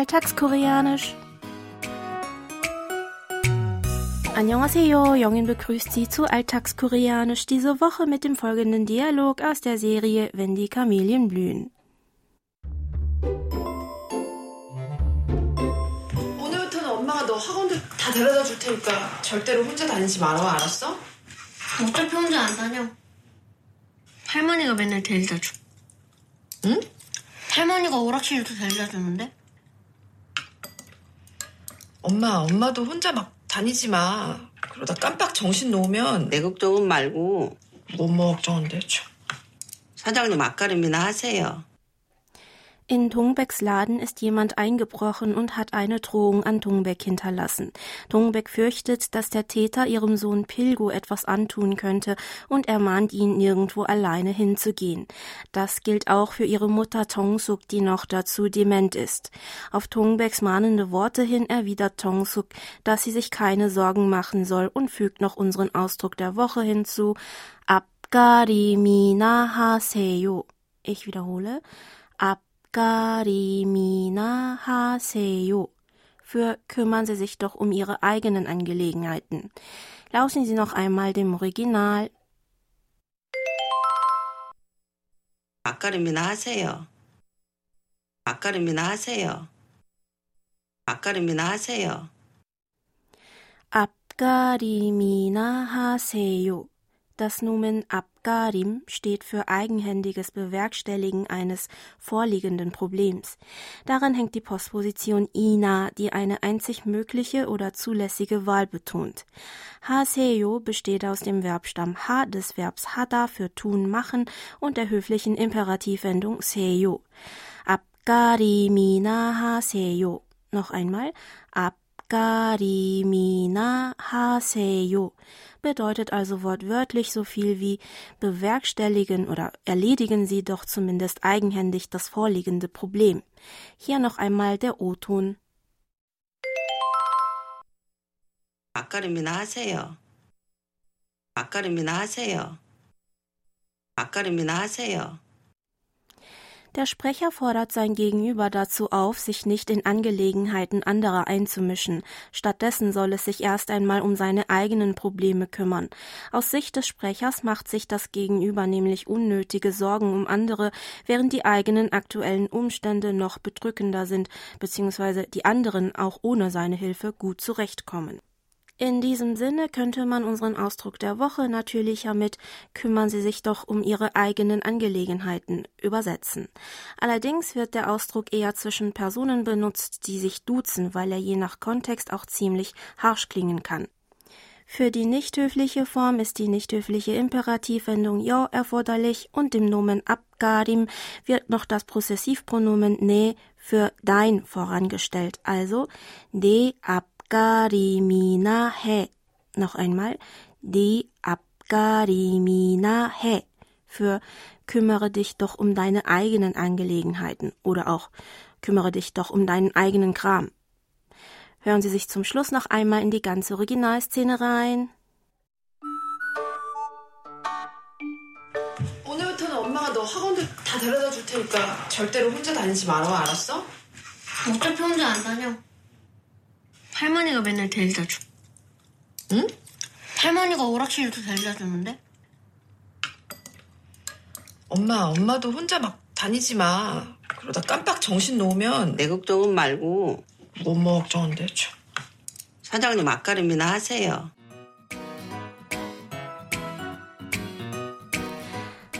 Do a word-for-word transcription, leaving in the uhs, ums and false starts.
Alltagskoreanisch. Annyeonghaseyo, Jongin begrüßt Sie zu Alltagskoreanisch diese Woche mit dem folgenden Dialog aus der Serie Wenn die Kamelien blühen. 오늘부터는 엄마가 너 학원도 다 데려다 줄 테니까 절대로 혼자 다니지 말아, 알았어? 어차피 혼자 안 다녀. 할머니가 맨날 데려다 줘. 응? 할머니가 오락실도 데려다 주는데? 엄마, 엄마도 혼자 막 다니지 마. 그러다 깜빡 정신 놓으면. 내 걱정은 말고. 뭐 엄마 걱정한데, 참. 사장님, apgarimina haseyo. In Dongbaeks Laden ist jemand eingebrochen und hat eine Drohung an Dongbaek hinterlassen. Dongbaek fürchtet, dass der Täter ihrem Sohn Pilgo etwas antun könnte und ermahnt ihn, nirgendwo alleine hinzugehen. Das gilt auch für ihre Mutter Dongsuk, die noch dazu dement ist. Auf Dongbaeks mahnende Worte hin erwidert Dongsuk, dass sie sich keine Sorgen machen soll und fügt noch unseren Ausdruck der Woche hinzu: apgarimina haseyo. Ich wiederhole: apgarimina apgarimina haseyo. Für kümmern Sie sich doch um Ihre eigenen Angelegenheiten. Lauschen Sie noch einmal dem Original. apgarimina haseyo. apgarimina haseyo. apgarimina haseyo. apgarimina haseyo. Das Nomen apgarim steht für eigenhändiges Bewerkstelligen eines vorliegenden Problems. Daran hängt die Postposition ina, die eine einzig mögliche oder zulässige Wahl betont. Haseyo besteht aus dem Verbstamm ha des Verbs hada für tun, machen und der höflichen Imperativendung seyo. Apgarimina haseyo. Noch einmal. Ab apgarimina haseyo bedeutet also wortwörtlich so viel wie: bewerkstelligen oder erledigen Sie doch zumindest eigenhändig das vorliegende Problem. Hier noch einmal der O-Ton. apgarimina haseyo. apgarimina haseyo. apgarimina haseyo. Der Sprecher fordert sein Gegenüber dazu auf, sich nicht in Angelegenheiten anderer einzumischen. Stattdessen soll es sich erst einmal um seine eigenen Probleme kümmern. Aus Sicht des Sprechers macht sich das Gegenüber nämlich unnötige Sorgen um andere, während die eigenen aktuellen Umstände noch bedrückender sind, beziehungsweise die anderen auch ohne seine Hilfe gut zurechtkommen. In diesem Sinne könnte man unseren Ausdruck der Woche natürlicher mit „kümmern Sie sich doch um Ihre eigenen Angelegenheiten“ übersetzen. Allerdings wird der Ausdruck eher zwischen Personen benutzt, die sich duzen, weil er je nach Kontext auch ziemlich harsch klingen kann. Für die nicht höfliche Form ist die nicht höfliche Imperativendung yo erforderlich und dem Nomen apgarim wird noch das Possessivpronomen ne für dein vorangestellt, also de ab. apgarimina hae. Noch einmal. Die apgarimina hae. Für kümmere dich doch um deine eigenen Angelegenheiten oder auch kümmere dich doch um deinen eigenen Kram. Hören Sie sich zum Schluss noch einmal in die ganze Originalszene rein. 오늘부터는 엄마가 너 학원도 다 데려다 줄 테니까 절대로 혼자 다니지 말아, 알았어? 어차피 혼자 안 다녀. 할머니가 맨날 데려다 줘. 응? 할머니가 오락실도 데려다 주는데? 엄마, 엄마도 혼자 막 다니지 마. 그러다 깜빡 정신 놓으면. 내 걱정은 말고. 뭐 엄마 걱정한데, 참. 사장님, apgarimina haseyo.